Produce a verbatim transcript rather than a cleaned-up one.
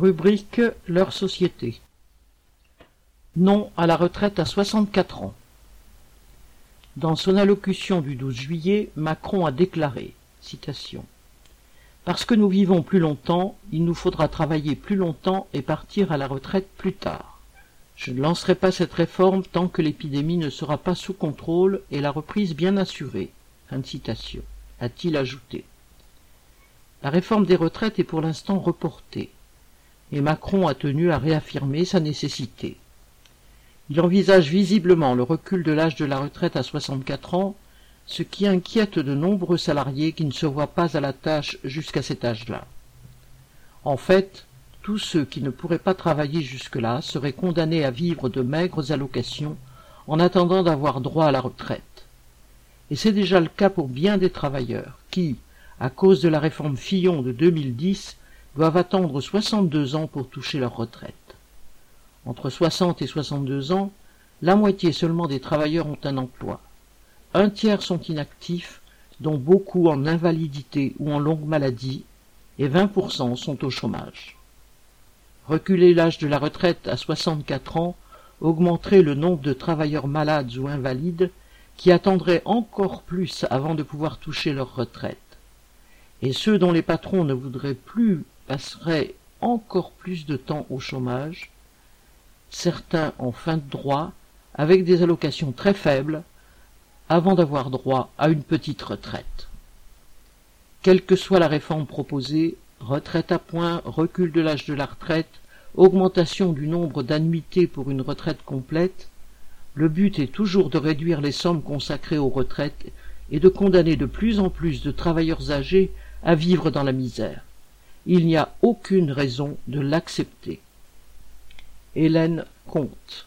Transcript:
rubrique « Leur société ». Non à la retraite à soixante-quatre ans. Dans son allocution du douze juillet, Macron a déclaré, citation, « Parce que nous vivons plus longtemps, il nous faudra travailler plus longtemps et partir à la retraite plus tard. Je ne lancerai pas cette réforme tant que l'épidémie ne sera pas sous contrôle et la reprise bien assurée. » Fin de citation, a-t-il ajouté. La réforme des retraites est pour l'instant reportée, et Macron a tenu à réaffirmer sa nécessité. Il envisage visiblement le recul de l'âge de la retraite à soixante-quatre ans, ce qui inquiète de nombreux salariés qui ne se voient pas à la tâche jusqu'à cet âge-là. En fait, tous ceux qui ne pourraient pas travailler jusque-là seraient condamnés à vivre de maigres allocations en attendant d'avoir droit à la retraite. Et c'est déjà le cas pour bien des travailleurs qui, à cause de la réforme Fillon de deux mille dix, doivent attendre soixante-deux ans pour toucher leur retraite. Entre soixante et soixante-deux ans, la moitié seulement des travailleurs ont un emploi. Un tiers sont inactifs, dont beaucoup en invalidité ou en longue maladie, et vingt pour cent sont au chômage. Reculer l'âge de la retraite à soixante-quatre ans augmenterait le nombre de travailleurs malades ou invalides qui attendraient encore plus avant de pouvoir toucher leur retraite. Et ceux dont les patrons ne voudraient plus passeraient encore plus de temps au chômage, certains en fin de droit, avec des allocations très faibles, avant d'avoir droit à une petite retraite. Quelle que soit la réforme proposée, retraite à points, recul de l'âge de la retraite, augmentation du nombre d'annuités pour une retraite complète, le but est toujours de réduire les sommes consacrées aux retraites et de condamner de plus en plus de travailleurs âgés à vivre dans la misère. Il n'y a aucune raison de l'accepter. Hélène Comte.